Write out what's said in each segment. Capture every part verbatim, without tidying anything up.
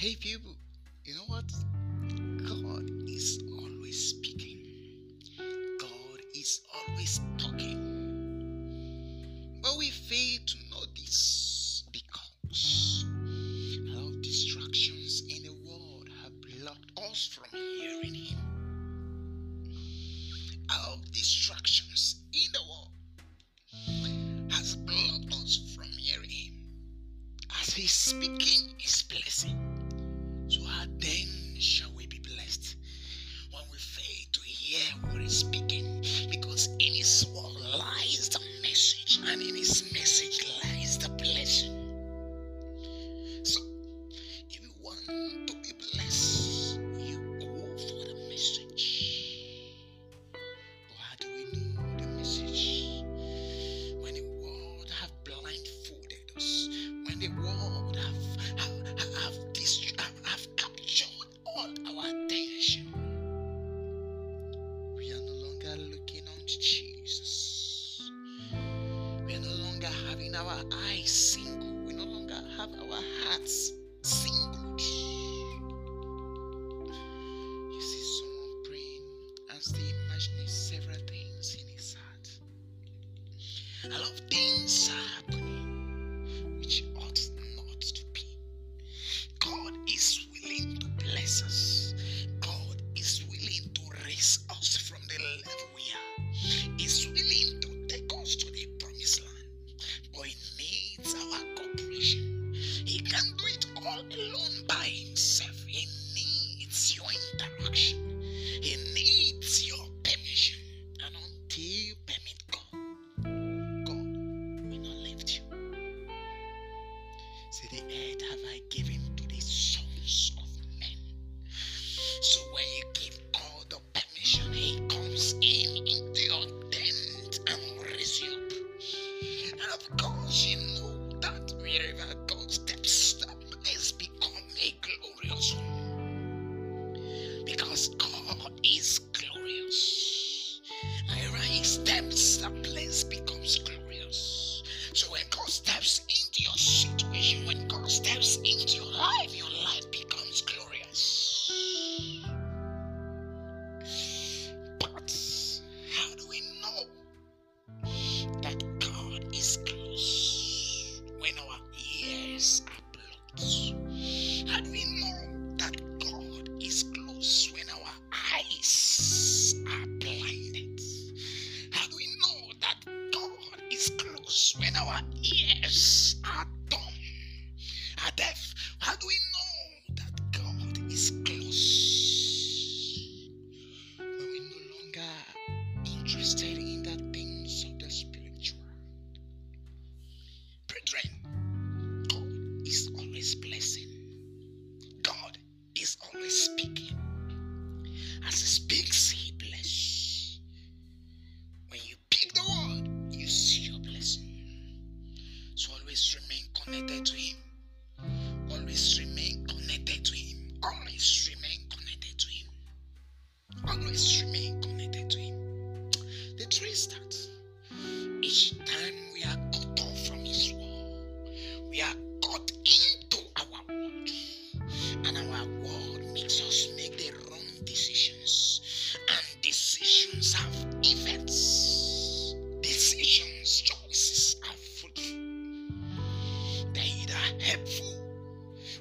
Hey people, you know what? God is always speaking. God is always talking. But we fail to notice because a lot of distractions in the world have blocked us from hearing Him. A lot of distractions in the world has blocked us from hearing Him. As He is speaking, He's blessing. So how then shall we be blessed when we fail to hear what He's speaking? Because in His word lies the message, and in His message lies the blessing. So if you want to be blessed, you go for the message. But how do we know the message when the world have blindfolded us? When the world have have have, have destroyed. Jesus. We are no longer having our eyes single. We no longer have our hearts singled. You see someone praying and still imagining several things in his heart. A lot of things are happening which ought not to be. God is willing to bless us. God is willing to raise us from the level we are. Is willing to take us to the promised land, but it needs our cooperation. He can't do it all alone by himself. He needs your interaction. He needs your permission. And until you permit God, God will not lift you. See, the earth have I given to the sons of men. So when you give God the permission, He comes in. You know that wherever God steps, that place becomes a glorious one. Because God is glorious. Wherever He steps, that place becomes glorious. So when God steps into your situation, when God steps into your life, your life becomes glorious. But how do we know that God is glorious? How do we know that God is close when our eyes are blinded? How do we know that God is close when our ears are dumb, are deaf? How do we know that God is close when we're no longer interested in the things of the spiritual? Brethren, is always blessing. God is always speaking. As He speaks, He blesses. When you pick the word, you see your blessing. So always remain connected to Him. Always remain connected to Him. Always remain connected to Him. Always remain connected to Him. The truth is that each time we are cut off from His word, we are cut into our world, and our world makes us make the wrong decisions, and decisions have effects. Decisions, choices are fruitful. They either helpful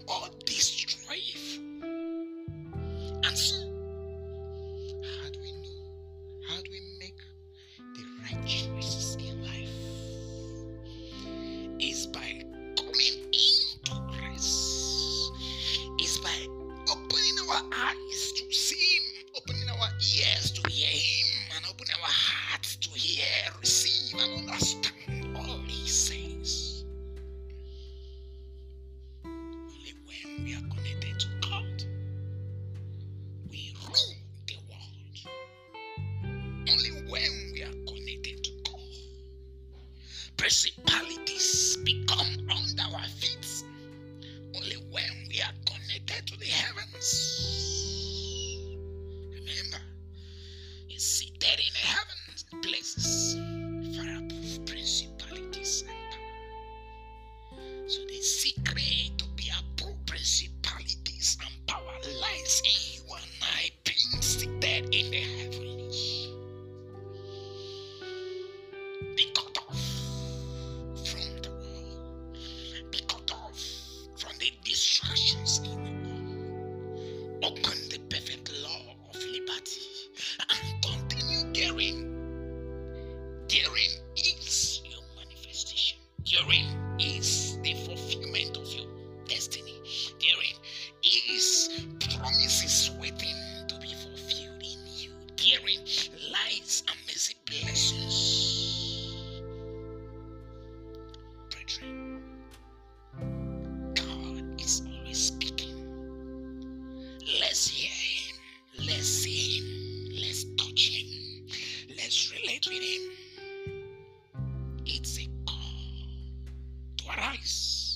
or destroyful. And so, how do we know? How do we make the right choices in life? Is by eyes to see Him, opening our ears to hear Him, and open our hearts to hear, receive, and understand all He says. Only when we are connected to God, we rule the world. Only when we are connected to God, principalities become under our feet. Only when we are connected to the heavens. Remember, He's seated in the heavens, places far above principalities and power. So the secret to be above principalities meet with him. It's a call to arise.